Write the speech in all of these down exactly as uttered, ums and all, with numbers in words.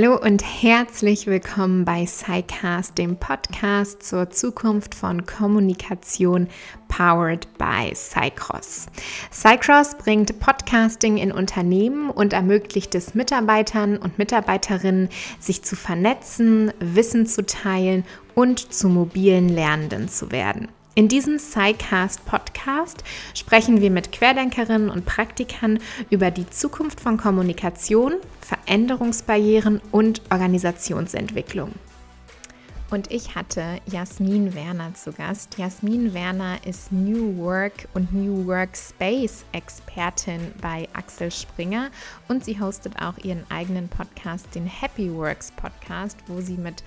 Hallo und herzlich willkommen bei SciCast, dem Podcast zur Zukunft von Kommunikation, powered by SciCross. SciCross bringt Podcasting in Unternehmen und ermöglicht es Mitarbeitern und Mitarbeiterinnen, sich zu vernetzen, Wissen zu teilen und zu mobilen Lernenden zu werden. In diesem SciCast-Podcast sprechen wir mit Querdenkerinnen und Praktikern über die Zukunft von Kommunikation, Veränderungsbarrieren und Organisationsentwicklung. Und ich hatte Jasmin Werner zu Gast. Jasmin Werner ist New Work und New Workspace-Expertin bei Axel Springer und sie hostet auch ihren eigenen Podcast, den Happy Works Podcast, wo sie mit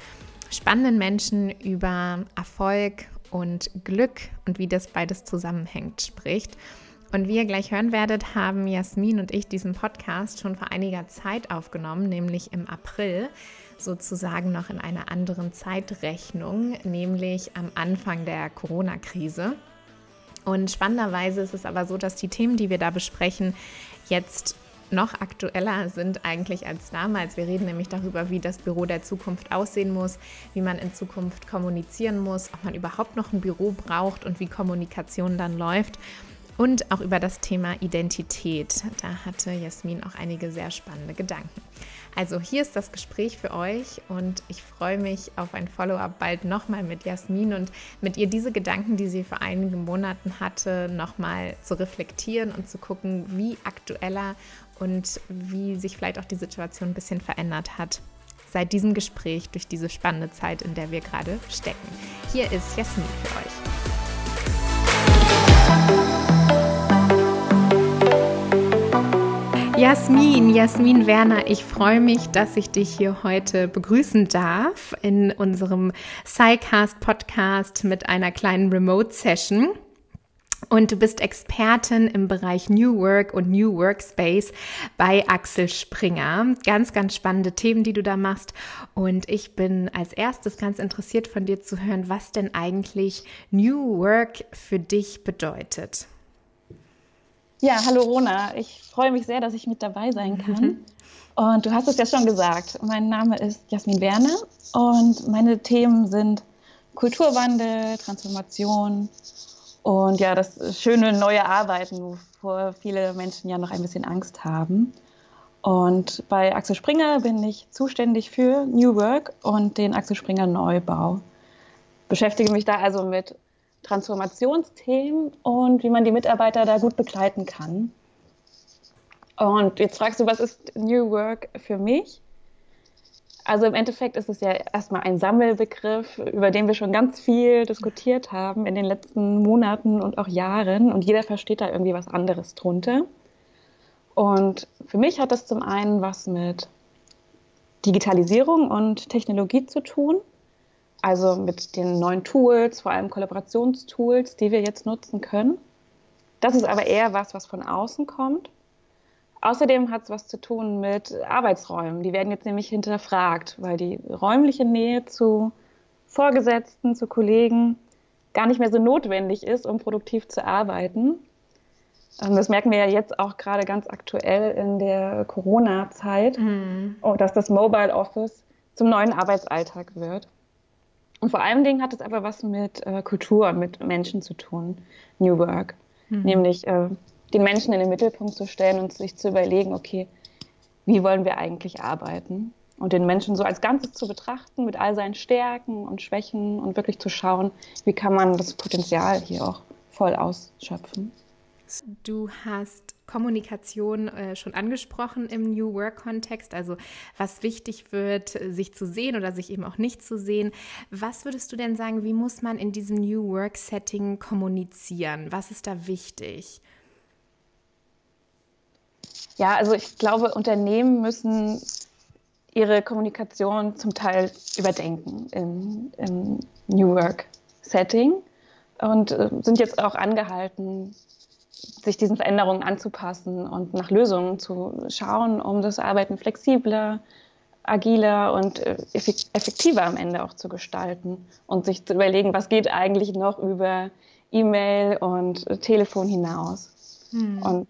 spannenden Menschen über Erfolg und Glück und wie das beides zusammenhängt spricht. Und wie ihr gleich hören werdet, haben Jasmin und ich diesen Podcast schon vor einiger Zeit aufgenommen, nämlich im April, sozusagen noch in einer anderen Zeitrechnung, nämlich am Anfang der Corona-Krise. Und spannenderweise ist es aber so, dass die Themen, die wir da besprechen, jetzt noch aktueller sind eigentlich als damals. Wir reden nämlich darüber, wie das Büro der Zukunft aussehen muss, wie man in Zukunft kommunizieren muss, ob man überhaupt noch ein Büro braucht und wie Kommunikation dann läuft und auch über das Thema Identität. Da hatte Jasmin auch einige sehr spannende Gedanken. Also hier ist das Gespräch für euch und ich freue mich auf ein Follow-up bald nochmal mit Jasmin und mit ihr diese Gedanken, die sie vor einigen Monaten hatte, nochmal zu reflektieren und zu gucken, wie aktueller und wie sich vielleicht auch die Situation ein bisschen verändert hat seit diesem Gespräch, durch diese spannende Zeit, in der wir gerade stecken. Hier ist Jasmin für euch. Jasmin, Jasmin Werner, ich freue mich, dass ich dich hier heute begrüßen darf in unserem SciCast-Podcast mit einer kleinen Remote-Session. Und du bist Expertin im Bereich New Work und New Workspace bei Axel Springer. Ganz, ganz spannende Themen, die du da machst. Und ich bin als erstes ganz interessiert von dir zu hören, was denn eigentlich New Work für dich bedeutet. Ja, hallo Rona. Ich freue mich sehr, dass ich mit dabei sein kann. Mhm. Und du hast es ja schon gesagt. Mein Name ist Jasmin Werner und meine Themen sind Kulturwandel, Transformation, und ja, das schöne neue Arbeiten, wovor viele Menschen ja noch ein bisschen Angst haben. Und bei Axel Springer bin ich zuständig für New Work und den Axel Springer Neubau. Beschäftige mich da also mit Transformationsthemen und wie man die Mitarbeiter da gut begleiten kann. Und jetzt fragst du, was ist New Work für mich? Also im Endeffekt ist es ja erstmal ein Sammelbegriff, über den wir schon ganz viel diskutiert haben in den letzten Monaten und auch Jahren. Und jeder versteht da irgendwie was anderes drunter. Und für mich hat das zum einen was mit Digitalisierung und Technologie zu tun. Also mit den neuen Tools, vor allem Kollaborationstools, die wir jetzt nutzen können. Das ist aber eher was, was von außen kommt. Außerdem hat es was zu tun mit Arbeitsräumen. Die werden jetzt nämlich hinterfragt, weil die räumliche Nähe zu Vorgesetzten, zu Kollegen gar nicht mehr so notwendig ist, um produktiv zu arbeiten. Das merken wir ja jetzt auch gerade ganz aktuell in der Corona-Zeit, mhm. dass das Mobile Office zum neuen Arbeitsalltag wird. Und vor allen Dingen hat es aber was mit Kultur, mit Menschen zu tun, New Work, mhm. nämlich den Menschen in den Mittelpunkt zu stellen und sich zu überlegen, okay, wie wollen wir eigentlich arbeiten? Und den Menschen so als Ganzes zu betrachten, mit all seinen Stärken und Schwächen und wirklich zu schauen, wie kann man das Potenzial hier auch voll ausschöpfen. Du hast Kommunikation äh, schon angesprochen im New Work-Kontext, also was wichtig wird, sich zu sehen oder sich eben auch nicht zu sehen. Was würdest du denn sagen, wie muss man in diesem New Work-Setting kommunizieren? Was ist da wichtig? Ja, also ich glaube, Unternehmen müssen ihre Kommunikation zum Teil überdenken im, im New Work-Setting und sind jetzt auch angehalten, sich diesen Veränderungen anzupassen und nach Lösungen zu schauen, um das Arbeiten flexibler, agiler und effektiver am Ende auch zu gestalten und sich zu überlegen, was geht eigentlich noch über E-Mail und Telefon hinaus. Hm. Und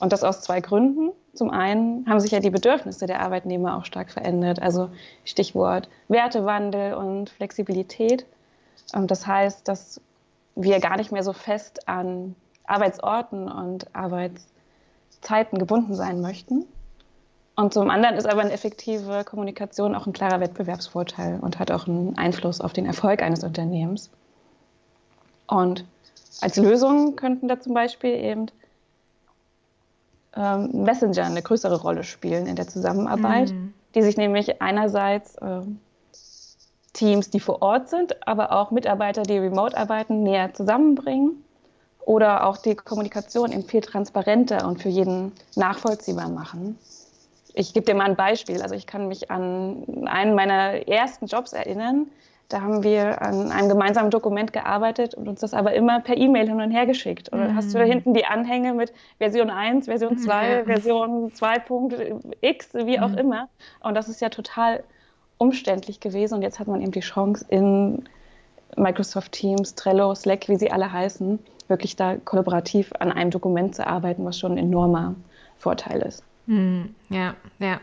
Und das aus zwei Gründen. Zum einen haben sich ja die Bedürfnisse der Arbeitnehmer auch stark verändert. Also Stichwort Wertewandel und Flexibilität. Das heißt, dass wir gar nicht mehr so fest an Arbeitsorten und Arbeitszeiten gebunden sein möchten. Und zum anderen ist aber eine effektive Kommunikation auch ein klarer Wettbewerbsvorteil und hat auch einen Einfluss auf den Erfolg eines Unternehmens. Und als Lösung könnten da zum Beispiel eben ähm, Messenger eine größere Rolle spielen in der Zusammenarbeit, mhm. die sich nämlich einerseits äh, Teams, die vor Ort sind, aber auch Mitarbeiter, die remote arbeiten, näher zusammenbringen oder auch die Kommunikation eben viel transparenter und für jeden nachvollziehbar machen. Ich gebe dir mal ein Beispiel. Also ich kann mich an einen meiner ersten Jobs erinnern. Da haben wir an einem gemeinsamen Dokument gearbeitet und uns das aber immer per E-Mail hin und her geschickt. Und dann hast du da hinten die Anhänge mit Version eins, Version zwei, ja. Version zwei Punkt x, wie auch mhm. immer. Und das ist ja total umständlich gewesen. Und jetzt hat man eben die Chance, in Microsoft Teams, Trello, Slack, wie sie alle heißen, wirklich da kollaborativ an einem Dokument zu arbeiten, was schon ein enormer Vorteil ist. Hm, ja, ja.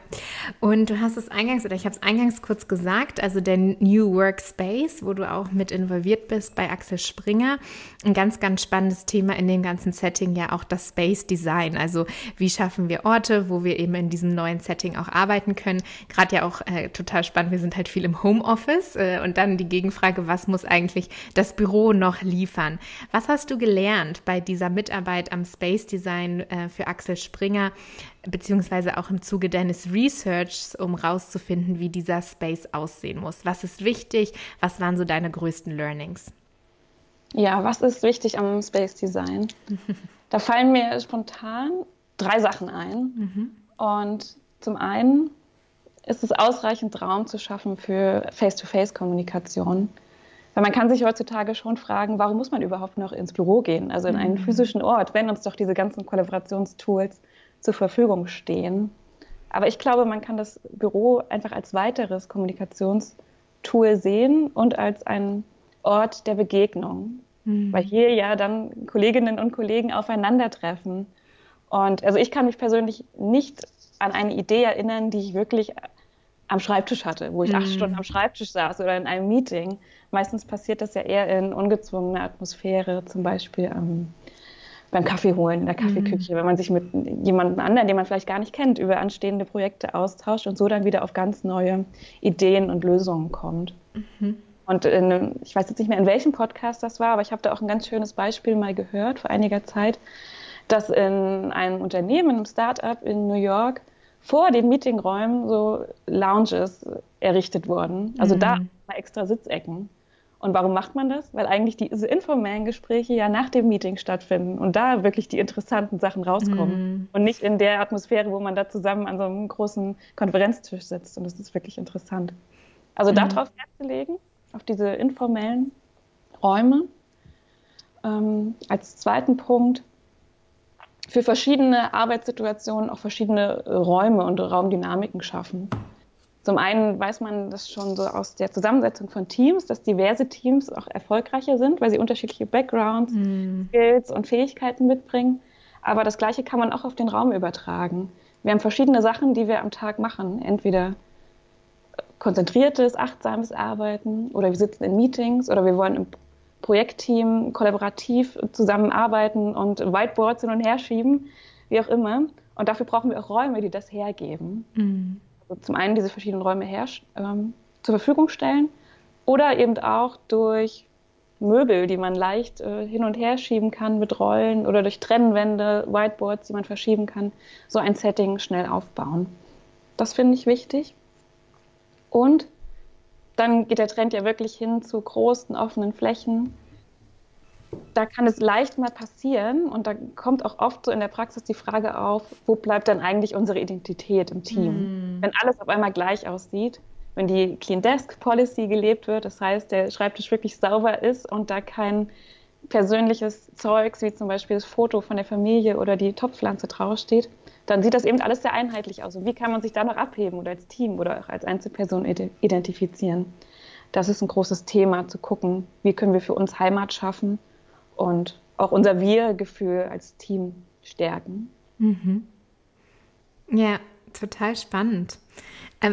Und du hast es eingangs, oder ich habe es eingangs kurz gesagt, also der New Workspace, wo du auch mit involviert bist bei Axel Springer, ein ganz, ganz spannendes Thema in dem ganzen Setting, ja auch das Space Design, also wie schaffen wir Orte, wo wir eben in diesem neuen Setting auch arbeiten können, gerade ja auch äh, total spannend, wir sind halt viel im Homeoffice äh, und dann die Gegenfrage, was muss eigentlich das Büro noch liefern? Was hast du gelernt bei dieser Mitarbeit am Space Design äh, für Axel Springer, beziehungsweise auch im Zuge deines Researchs, um rauszufinden, wie dieser Space aussehen muss? Was ist wichtig? Was waren so deine größten Learnings? Ja, was ist wichtig am Space Design? Da fallen mir spontan drei Sachen ein. Mhm. Und zum einen ist es ausreichend, Raum zu schaffen für Face-to-Face-Kommunikation. Weil man kann sich heutzutage schon fragen, warum muss man überhaupt noch ins Büro gehen, also in einen physischen Ort, wenn uns doch diese ganzen Kollaborationstools zur Verfügung stehen. Aber ich glaube, man kann das Büro einfach als weiteres Kommunikationstool sehen und als einen Ort der Begegnung, mhm. weil hier ja dann Kolleginnen und Kollegen aufeinandertreffen. Und also ich kann mich persönlich nicht an eine Idee erinnern, die ich wirklich am Schreibtisch hatte, wo ich mhm. acht Stunden am Schreibtisch saß oder in einem Meeting. Meistens passiert das ja eher in ungezwungener Atmosphäre, zum Beispiel am beim Kaffee holen, in der Kaffeeküche, mhm. wenn man sich mit jemandem anderen, den man vielleicht gar nicht kennt, über anstehende Projekte austauscht und so dann wieder auf ganz neue Ideen und Lösungen kommt. Mhm. Und in, ich weiß jetzt nicht mehr, in welchem Podcast das war, aber ich habe da auch ein ganz schönes Beispiel mal gehört vor einiger Zeit, dass in einem Unternehmen, einem Start-up in New York, vor den Meetingräumen so Lounges errichtet wurden. Also mhm. da mal extra Sitzecken. Und warum macht man das? Weil eigentlich diese informellen Gespräche ja nach dem Meeting stattfinden und da wirklich die interessanten Sachen rauskommen mhm. und nicht in der Atmosphäre, wo man da zusammen an so einem großen Konferenztisch sitzt. Und das ist wirklich interessant. Also mhm. darauf Wert zu legen, auf diese informellen Räume. Ähm, als zweiten Punkt für verschiedene Arbeitssituationen auch verschiedene Räume und Raumdynamiken schaffen. Zum einen weiß man das schon so aus der Zusammensetzung von Teams, dass diverse Teams auch erfolgreicher sind, weil sie unterschiedliche Backgrounds, mm. Skills und Fähigkeiten mitbringen. Aber das Gleiche kann man auch auf den Raum übertragen. Wir haben verschiedene Sachen, die wir am Tag machen. Entweder konzentriertes, achtsames Arbeiten oder wir sitzen in Meetings oder wir wollen im Projektteam kollaborativ zusammenarbeiten und Whiteboards hin und her schieben, wie auch immer. Und dafür brauchen wir auch Räume, die das hergeben. Mm. Zum einen diese verschiedenen Räume her, ähm, zur Verfügung stellen oder eben auch durch Möbel, die man leicht äh, hin und her schieben kann mit Rollen oder durch Trennwände, Whiteboards, die man verschieben kann, so ein Setting schnell aufbauen. Das finde ich wichtig. Und dann geht der Trend ja wirklich hin zu großen, offenen Flächen. Da kann es leicht mal passieren und da kommt auch oft so in der Praxis die Frage auf, wo bleibt dann eigentlich unsere Identität im Team? Mm. Wenn alles auf einmal gleich aussieht, wenn die Clean Desk Policy gelebt wird, das heißt, der Schreibtisch wirklich sauber ist und da kein persönliches Zeugs, wie zum Beispiel das Foto von der Familie oder die Topfpflanze draufsteht, dann sieht das eben alles sehr einheitlich aus. Und wie kann man sich da noch abheben oder als Team oder auch als Einzelperson identifizieren? Das ist ein großes Thema, zu gucken, wie können wir für uns Heimat schaffen und auch unser Wir-Gefühl als Team stärken. Mhm. Ja, total spannend.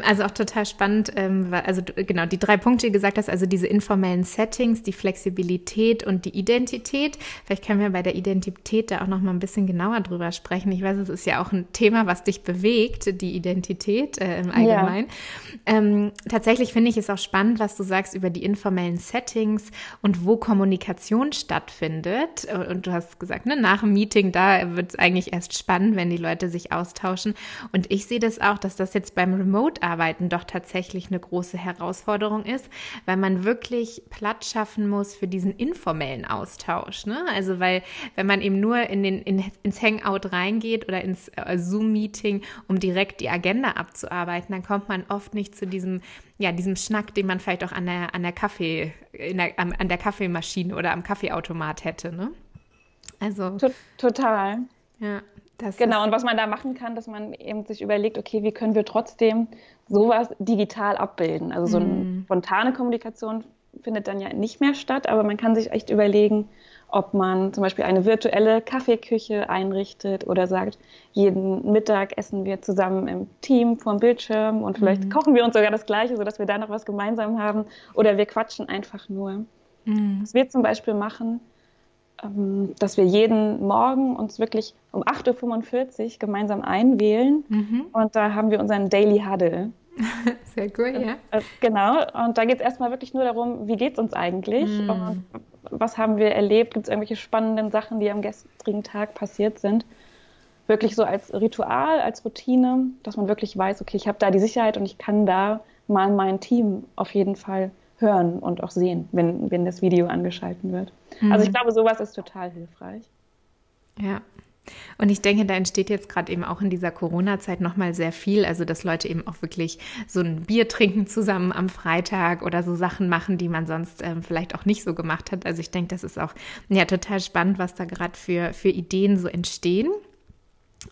Also auch total spannend, also genau, die drei Punkte, die du gesagt hast, also diese informellen Settings, die Flexibilität und die Identität. Vielleicht können wir bei der Identität da auch noch mal ein bisschen genauer drüber sprechen. Ich weiß, es ist ja auch ein Thema, was dich bewegt, die Identität äh, im Allgemeinen. Ja. Ähm, tatsächlich finde ich es auch spannend, was du sagst über die informellen Settings und wo Kommunikation stattfindet. Und du hast gesagt, ne, nach dem Meeting, da wird es eigentlich erst spannend, wenn die Leute sich austauschen. Und ich sehe das auch, dass das jetzt beim Remote-Arbeiten doch tatsächlich eine große Herausforderung ist, weil man wirklich Platz schaffen muss für diesen informellen Austausch, ne? Also weil, wenn man eben nur in den, in, ins Hangout reingeht oder ins äh, Zoom-Meeting, um direkt die Agenda abzuarbeiten, dann kommt man oft nicht zu diesem, ja, diesem Schnack, den man vielleicht auch an der, an der Kaffee, in der, an, an der Kaffeemaschine oder am Kaffeeautomat hätte, ne? Also T- total. Ja. Das genau, und was man da machen kann, dass man eben sich überlegt, okay, wie können wir trotzdem sowas digital abbilden? Also so eine mm. spontane Kommunikation findet dann ja nicht mehr statt, aber man kann sich echt überlegen, ob man zum Beispiel eine virtuelle Kaffeeküche einrichtet oder sagt, jeden Mittag essen wir zusammen im Team vorm Bildschirm und vielleicht mm. kochen wir uns sogar das Gleiche, sodass wir da noch was gemeinsam haben oder wir quatschen einfach nur. Mm. Was wir zum Beispiel machen, dass wir jeden Morgen uns wirklich um acht Uhr fünfundvierzig gemeinsam einwählen mhm. und da haben wir unseren Daily Huddle. Sehr cool, ja. Genau, und da geht es erstmal wirklich nur darum, wie geht es uns eigentlich mhm. und was haben wir erlebt, gibt es irgendwelche spannenden Sachen, die am gestrigen Tag passiert sind. Wirklich so als Ritual, als Routine, dass man wirklich weiß, okay, ich habe da die Sicherheit und ich kann da mal mein Team auf jeden Fall hören und auch sehen, wenn, wenn das Video angeschalten wird. Mhm. Also ich glaube, sowas ist total hilfreich. Ja. Und ich denke, da entsteht jetzt gerade eben auch in dieser Corona-Zeit nochmal sehr viel, also dass Leute eben auch wirklich so ein Bier trinken zusammen am Freitag oder so Sachen machen, die man sonst ähm, vielleicht auch nicht so gemacht hat. Also ich denke, das ist auch ja total spannend, was da gerade für, für Ideen so entstehen.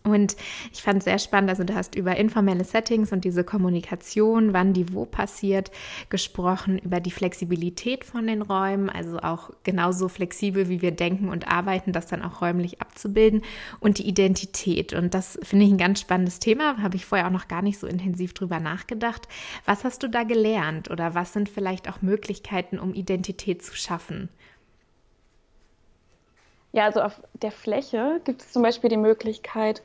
Und ich fand es sehr spannend, also du hast über informelle Settings und diese Kommunikation, wann die wo passiert, gesprochen, über die Flexibilität von den Räumen, also auch genauso flexibel, wie wir denken und arbeiten, das dann auch räumlich abzubilden und die Identität. Und das finde ich ein ganz spannendes Thema, habe ich vorher auch noch gar nicht so intensiv drüber nachgedacht. Was hast du da gelernt oder was sind vielleicht auch Möglichkeiten, um Identität zu schaffen? Ja, also auf der Fläche gibt es zum Beispiel die Möglichkeit,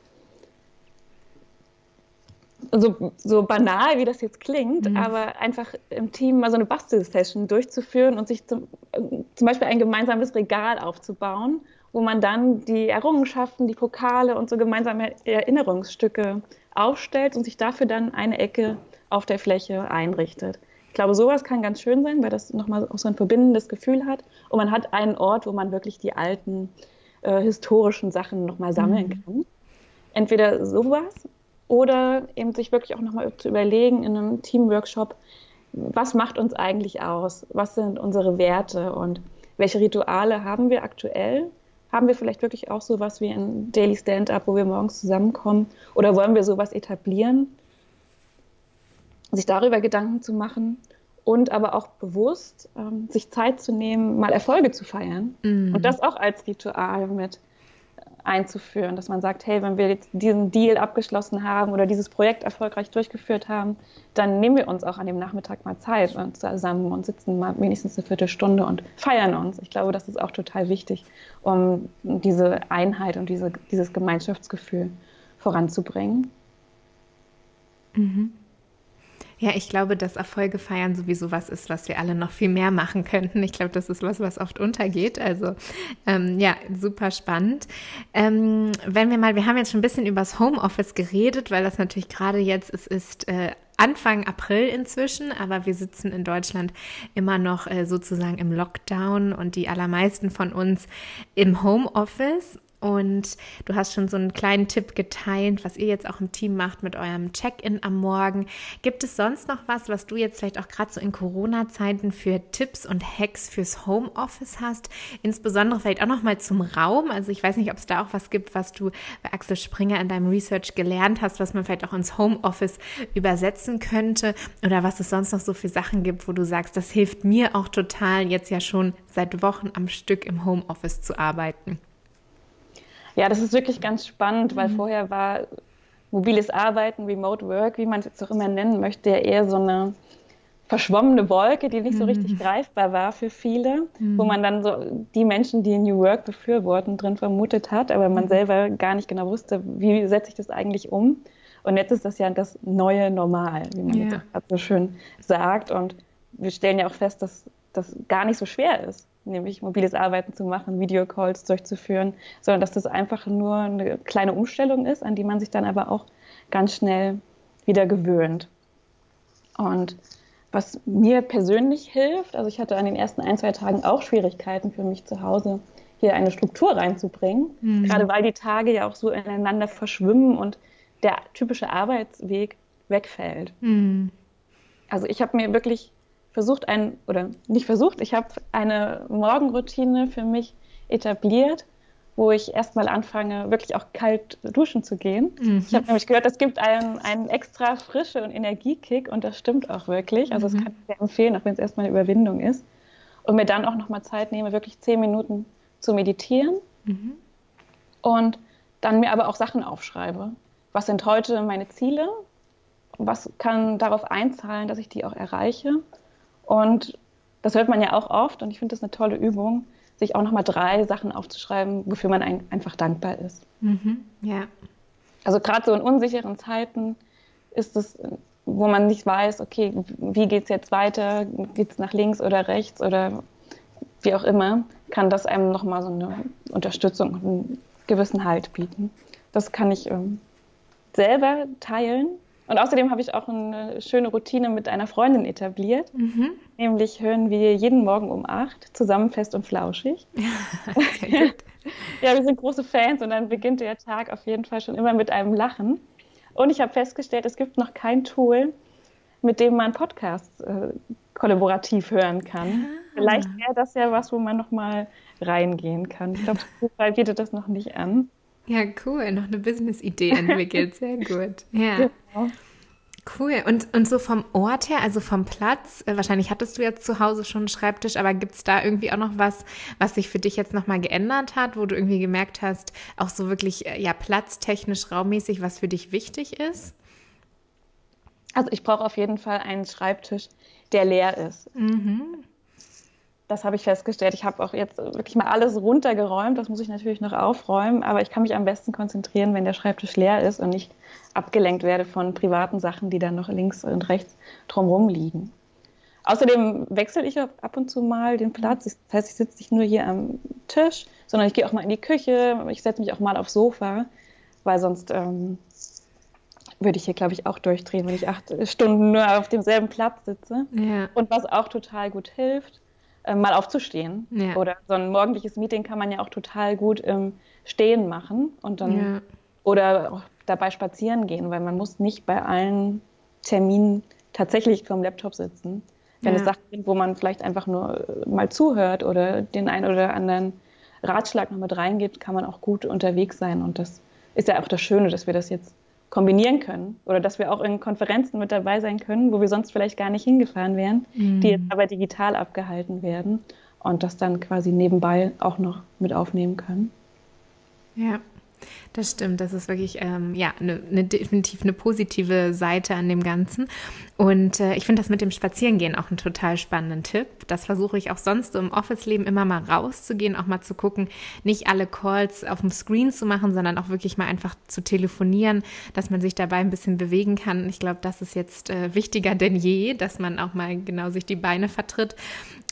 so, so banal wie das jetzt klingt, mhm. aber einfach im Team mal so eine Bastel-Session durchzuführen und sich zum, zum Beispiel ein gemeinsames Regal aufzubauen, wo man dann die Errungenschaften, die Pokale und so gemeinsame Erinnerungsstücke aufstellt und sich dafür dann eine Ecke auf der Fläche einrichtet. Ich glaube, sowas kann ganz schön sein, weil das nochmal so ein verbindendes Gefühl hat. Und man hat einen Ort, wo man wirklich die alten äh, historischen Sachen nochmal sammeln mhm. kann. Entweder sowas oder eben sich wirklich auch nochmal zu überlegen in einem Teamworkshop, was macht uns eigentlich aus? Was sind unsere Werte und welche Rituale haben wir aktuell? Haben wir vielleicht wirklich auch sowas wie ein Daily Stand-up, wo wir morgens zusammenkommen? Oder wollen wir sowas etablieren? Sich darüber Gedanken zu machen und aber auch bewusst ähm, sich Zeit zu nehmen, mal Erfolge zu feiern mm. und das auch als Ritual mit einzuführen, dass man sagt, hey, wenn wir jetzt diesen Deal abgeschlossen haben oder dieses Projekt erfolgreich durchgeführt haben, dann nehmen wir uns auch an dem Nachmittag mal Zeit und zusammen und sitzen mal wenigstens eine Viertelstunde und feiern uns. Ich glaube, das ist auch total wichtig, um diese Einheit und diese, dieses Gemeinschaftsgefühl voranzubringen. Mhm. Ja, ich glaube, dass Erfolge feiern sowieso was ist, was wir alle noch viel mehr machen könnten. Ich glaube, das ist was, was oft untergeht. Also ähm, ja, super spannend. Ähm, wenn wir mal, wir haben jetzt schon ein bisschen über das Homeoffice geredet, weil das natürlich gerade jetzt, es ist äh, Anfang April inzwischen, aber wir sitzen in Deutschland immer noch äh, sozusagen im Lockdown und die allermeisten von uns im Homeoffice. Und du hast schon so einen kleinen Tipp geteilt, was ihr jetzt auch im Team macht mit eurem Check-in am Morgen. Gibt es sonst noch was, was du jetzt vielleicht auch gerade so in Corona-Zeiten für Tipps und Hacks fürs Homeoffice hast? Insbesondere vielleicht auch nochmal zum Raum. Also ich weiß nicht, ob es da auch was gibt, was du bei Axel Springer in deinem Research gelernt hast, was man vielleicht auch ins Homeoffice übersetzen könnte oder was es sonst noch so für Sachen gibt, wo du sagst, das hilft mir auch total, jetzt ja schon seit Wochen am Stück im Homeoffice zu arbeiten. Ja, das ist wirklich ganz spannend, weil mhm. vorher war mobiles Arbeiten, Remote Work, wie man es jetzt auch immer nennen möchte, ja eher so eine verschwommene Wolke, die nicht so richtig mhm. greifbar war für viele, mhm. wo man dann so die Menschen, die New Work befürworten, drin vermutet hat, aber man mhm. selber gar nicht genau wusste, wie setze ich das eigentlich um. Und jetzt ist das ja das neue Normal, wie man ja. jetzt auch so schön sagt. Und wir stellen ja auch fest, dass das gar nicht so schwer ist, nämlich mobiles Arbeiten zu machen, Videocalls durchzuführen, sondern dass das einfach nur eine kleine Umstellung ist, an die man sich dann aber auch ganz schnell wieder gewöhnt. Und was mir persönlich hilft, also ich hatte an den ersten ein, zwei Tagen auch Schwierigkeiten für mich zu Hause, hier eine Struktur reinzubringen. Mhm. Gerade weil die Tage ja auch so ineinander verschwimmen und der typische Arbeitsweg wegfällt. Mhm. Also ich habe mir wirklich versucht, ein, oder nicht versucht, ich habe eine Morgenroutine für mich etabliert, wo ich erstmal anfange, wirklich auch kalt duschen zu gehen. Mhm. Ich habe nämlich gehört, das gibt einen, einen extra Frische- und Energiekick und das stimmt auch wirklich. Also das mhm. kann ich sehr empfehlen, auch wenn es erstmal eine Überwindung ist. Und mir dann auch nochmal Zeit nehme, wirklich zehn Minuten zu meditieren mhm. und dann mir aber auch Sachen aufschreibe. Was sind heute meine Ziele? Was kann darauf einzahlen, dass ich die auch erreiche? Und das hört man ja auch oft und ich finde das eine tolle Übung, sich auch nochmal drei Sachen aufzuschreiben, wofür man ein, einfach dankbar ist. Mhm, ja. Also gerade so in unsicheren Zeiten ist es, wo man nicht weiß, okay, wie geht's jetzt weiter, geht's nach links oder rechts oder wie auch immer, kann das einem nochmal so eine Unterstützung und einen gewissen Halt bieten. Das kann ich ähm, selber teilen. Und außerdem habe ich auch eine schöne Routine mit einer Freundin etabliert. Mhm. Nämlich hören wir jeden Morgen um acht zusammen fest und flauschig. Ja, sehr gut. Ja, wir sind große Fans und dann beginnt der Tag auf jeden Fall schon immer mit einem Lachen. Und ich habe festgestellt, es gibt noch kein Tool, mit dem man Podcasts äh, kollaborativ hören kann. Ah. Vielleicht wäre das ja was, wo man nochmal reingehen kann. Ich glaube, Spotify bietet das noch nicht an. Ja, cool. Noch eine Business-Idee entwickelt. Sehr gut. Ja. Genau. Cool. Und, und so vom Ort her, also vom Platz, wahrscheinlich hattest du jetzt zu Hause schon einen Schreibtisch, aber gibt es da irgendwie auch noch was, was sich für dich jetzt nochmal geändert hat, wo du irgendwie gemerkt hast, auch so wirklich, ja, platztechnisch, raummäßig, was für dich wichtig ist? Also ich brauche auf jeden Fall einen Schreibtisch, der leer ist. Mhm. Das habe ich festgestellt. Ich habe auch jetzt wirklich mal alles runtergeräumt. Das muss ich natürlich noch aufräumen. Aber ich kann mich am besten konzentrieren, wenn der Schreibtisch leer ist und nicht abgelenkt werde von privaten Sachen, die dann noch links und rechts drumherum liegen. Außerdem wechsle ich ab und zu mal den Platz. Das heißt, ich sitze nicht nur hier am Tisch, sondern ich gehe auch mal in die Küche. Ich setze mich auch mal aufs Sofa, weil sonst ähm, würde ich hier, glaube ich, auch durchdrehen, wenn ich acht Stunden nur auf demselben Platz sitze. Ja. Und was auch total gut hilft, mal aufzustehen. Ja. Oder so ein morgendliches Meeting kann man ja auch total gut im Stehen machen und dann ja. oder auch dabei spazieren gehen, weil man muss nicht bei allen Terminen tatsächlich vorm Laptop sitzen. Wenn ja. es Sachen sind, wo man vielleicht einfach nur mal zuhört oder den einen oder anderen Ratschlag noch mit reingibt, kann man auch gut unterwegs sein. Und das ist ja auch das Schöne, dass wir das jetzt kombinieren können oder dass wir auch in Konferenzen mit dabei sein können, wo wir sonst vielleicht gar nicht hingefahren wären, mm. die jetzt aber digital abgehalten werden und das dann quasi nebenbei auch noch mit aufnehmen können. Ja, das stimmt. Das ist wirklich ähm, ja, ne, ne, definitiv eine positive Seite an dem Ganzen. Und äh, ich finde das mit dem Spazierengehen auch einen total spannenden Tipp. Das versuche ich auch sonst so im Office-Leben immer mal rauszugehen, auch mal zu gucken, nicht alle Calls auf dem Screen zu machen, sondern auch wirklich mal einfach zu telefonieren, dass man sich dabei ein bisschen bewegen kann. Ich glaube, das ist jetzt äh, wichtiger denn je, dass man auch mal genau sich die Beine vertritt.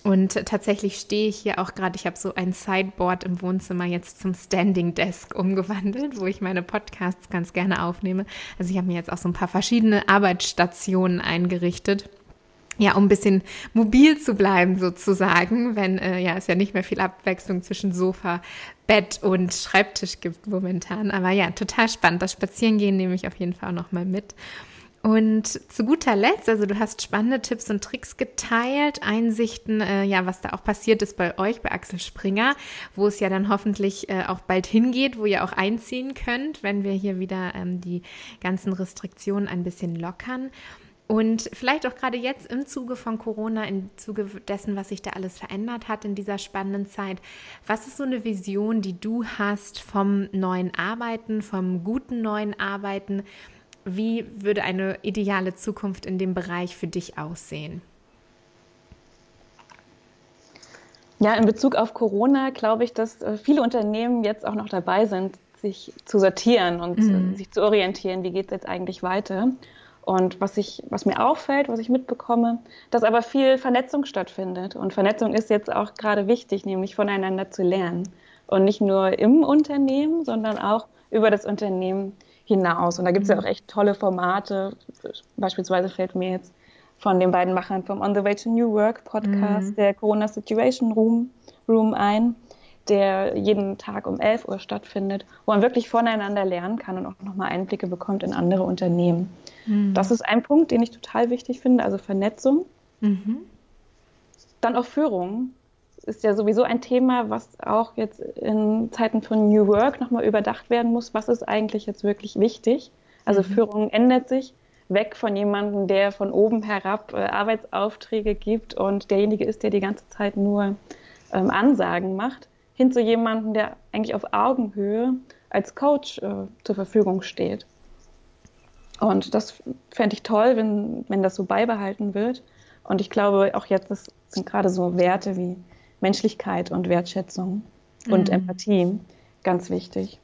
Und tatsächlich stehe ich hier auch gerade, ich habe so ein Sideboard im Wohnzimmer jetzt zum Standing Desk umgewandelt, wo ich meine Podcasts ganz gerne aufnehme. Also ich habe mir jetzt auch so ein paar verschiedene Arbeitsstationen eingerichtet. Ja, um ein bisschen mobil zu bleiben sozusagen, wenn äh, ja, es ja nicht mehr viel Abwechslung zwischen Sofa, Bett und Schreibtisch gibt momentan. Aber ja, total spannend. Das Spazierengehen nehme ich auf jeden Fall auch nochmal mit. Und zu guter Letzt, also du hast spannende Tipps und Tricks geteilt, Einsichten, äh, ja, was da auch passiert ist bei euch, bei Axel Springer, wo es ja dann hoffentlich äh, auch bald hingeht, wo ihr auch einziehen könnt, wenn wir hier wieder ähm, die ganzen Restriktionen ein bisschen lockern. Und vielleicht auch gerade jetzt im Zuge von Corona, im Zuge dessen, was sich da alles verändert hat in dieser spannenden Zeit, was ist so eine Vision, die du hast vom neuen Arbeiten, vom guten neuen Arbeiten? Wie würde eine ideale Zukunft in dem Bereich für dich aussehen? Ja, in Bezug auf Corona glaube ich, dass viele Unternehmen jetzt auch noch dabei sind, sich zu sortieren und mhm. sich zu orientieren, wie geht es jetzt eigentlich weiter? Und was, ich, was mir auffällt, was ich mitbekomme, dass aber viel Vernetzung stattfindet. Und Vernetzung ist jetzt auch gerade wichtig, nämlich voneinander zu lernen. Und nicht nur im Unternehmen, sondern auch über das Unternehmen hinaus. Und da gibt es ja auch echt tolle Formate. Beispielsweise fällt mir jetzt von den beiden Machern vom On the Way to New Work Podcast, mhm. der Corona Situation Room, Room ein, der jeden Tag um elf Uhr stattfindet, wo man wirklich voneinander lernen kann und auch nochmal Einblicke bekommt in andere Unternehmen. Mhm. Das ist ein Punkt, den ich total wichtig finde, also Vernetzung. Mhm. Dann auch Führung. Das ist ja sowieso ein Thema, was auch jetzt in Zeiten von New Work nochmal überdacht werden muss. Was ist eigentlich jetzt wirklich wichtig? Also mhm. Führung ändert sich. Weg von jemandem, der von oben herab Arbeitsaufträge gibt und derjenige ist, der die ganze Zeit nur ähm, Ansagen macht, hin zu jemandem, der eigentlich auf Augenhöhe als Coach äh, zur Verfügung steht. Und das fände ich toll, wenn, wenn das so beibehalten wird. Und ich glaube, auch jetzt das sind gerade so Werte wie Menschlichkeit und Wertschätzung mhm. und Empathie ganz wichtig.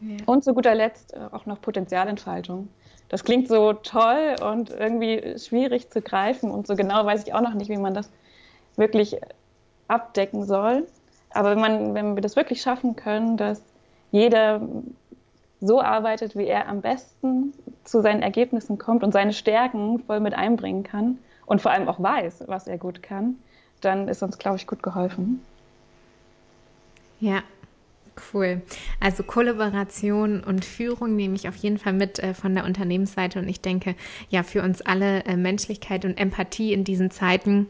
Ja. Und zu guter Letzt auch noch Potenzialentfaltung. Das klingt so toll und irgendwie schwierig zu greifen. Und so genau weiß ich auch noch nicht, wie man das wirklich abdecken soll. Aber wenn, man, wenn wir das wirklich schaffen können, dass jeder so arbeitet, wie er am besten zu seinen Ergebnissen kommt und seine Stärken voll mit einbringen kann und vor allem auch weiß, was er gut kann, dann ist uns, glaube ich, gut geholfen. Ja, cool. Also Kollaboration und Führung nehme ich auf jeden Fall mit äh, von der Unternehmensseite. Und ich denke, ja, für uns alle äh, Menschlichkeit und Empathie in diesen Zeiten.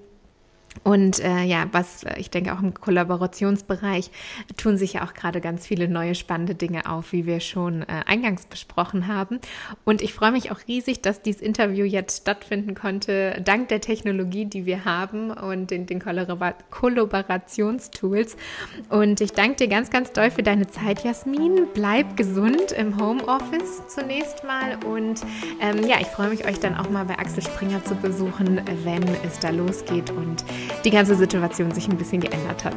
Und äh, ja, was ich denke auch im Kollaborationsbereich tun sich ja auch gerade ganz viele neue spannende Dinge auf, wie wir schon äh, eingangs besprochen haben. Und ich freue mich auch riesig, dass dieses Interview jetzt stattfinden konnte, dank der Technologie, die wir haben und den, den Kollaborationstools. Und ich danke dir ganz, ganz doll für deine Zeit, Jasmin. Bleib gesund im Homeoffice zunächst mal. Und ähm, ja, ich freue mich, euch dann auch mal bei Axel Springer zu besuchen, wenn es da losgeht und die ganze Situation sich ein bisschen geändert hat.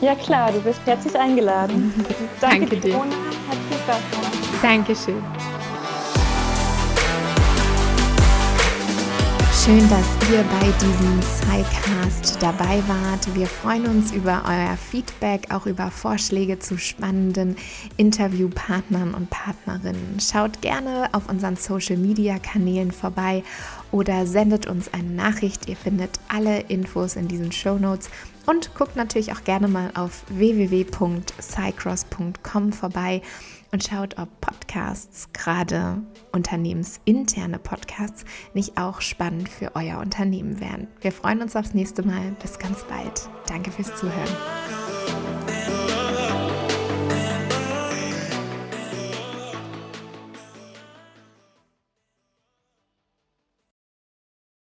Ja klar, du bist herzlich eingeladen. Danke, Danke dir. Corona, hat viel Spaß gemacht. Dankeschön. Schön, dass ihr bei diesem SciCast dabei wart. Wir freuen uns über euer Feedback, auch über Vorschläge zu spannenden Interviewpartnern und Partnerinnen. Schaut gerne auf unseren Social-Media-Kanälen vorbei oder sendet uns eine Nachricht. Ihr findet alle Infos in diesen Shownotes. Und guckt natürlich auch gerne mal auf w w w punkt sci cross punkt com vorbei und schaut, ob Podcasts, gerade unternehmensinterne Podcasts, nicht auch spannend für euer Unternehmen wären. Wir freuen uns aufs nächste Mal. Bis ganz bald. Danke fürs Zuhören.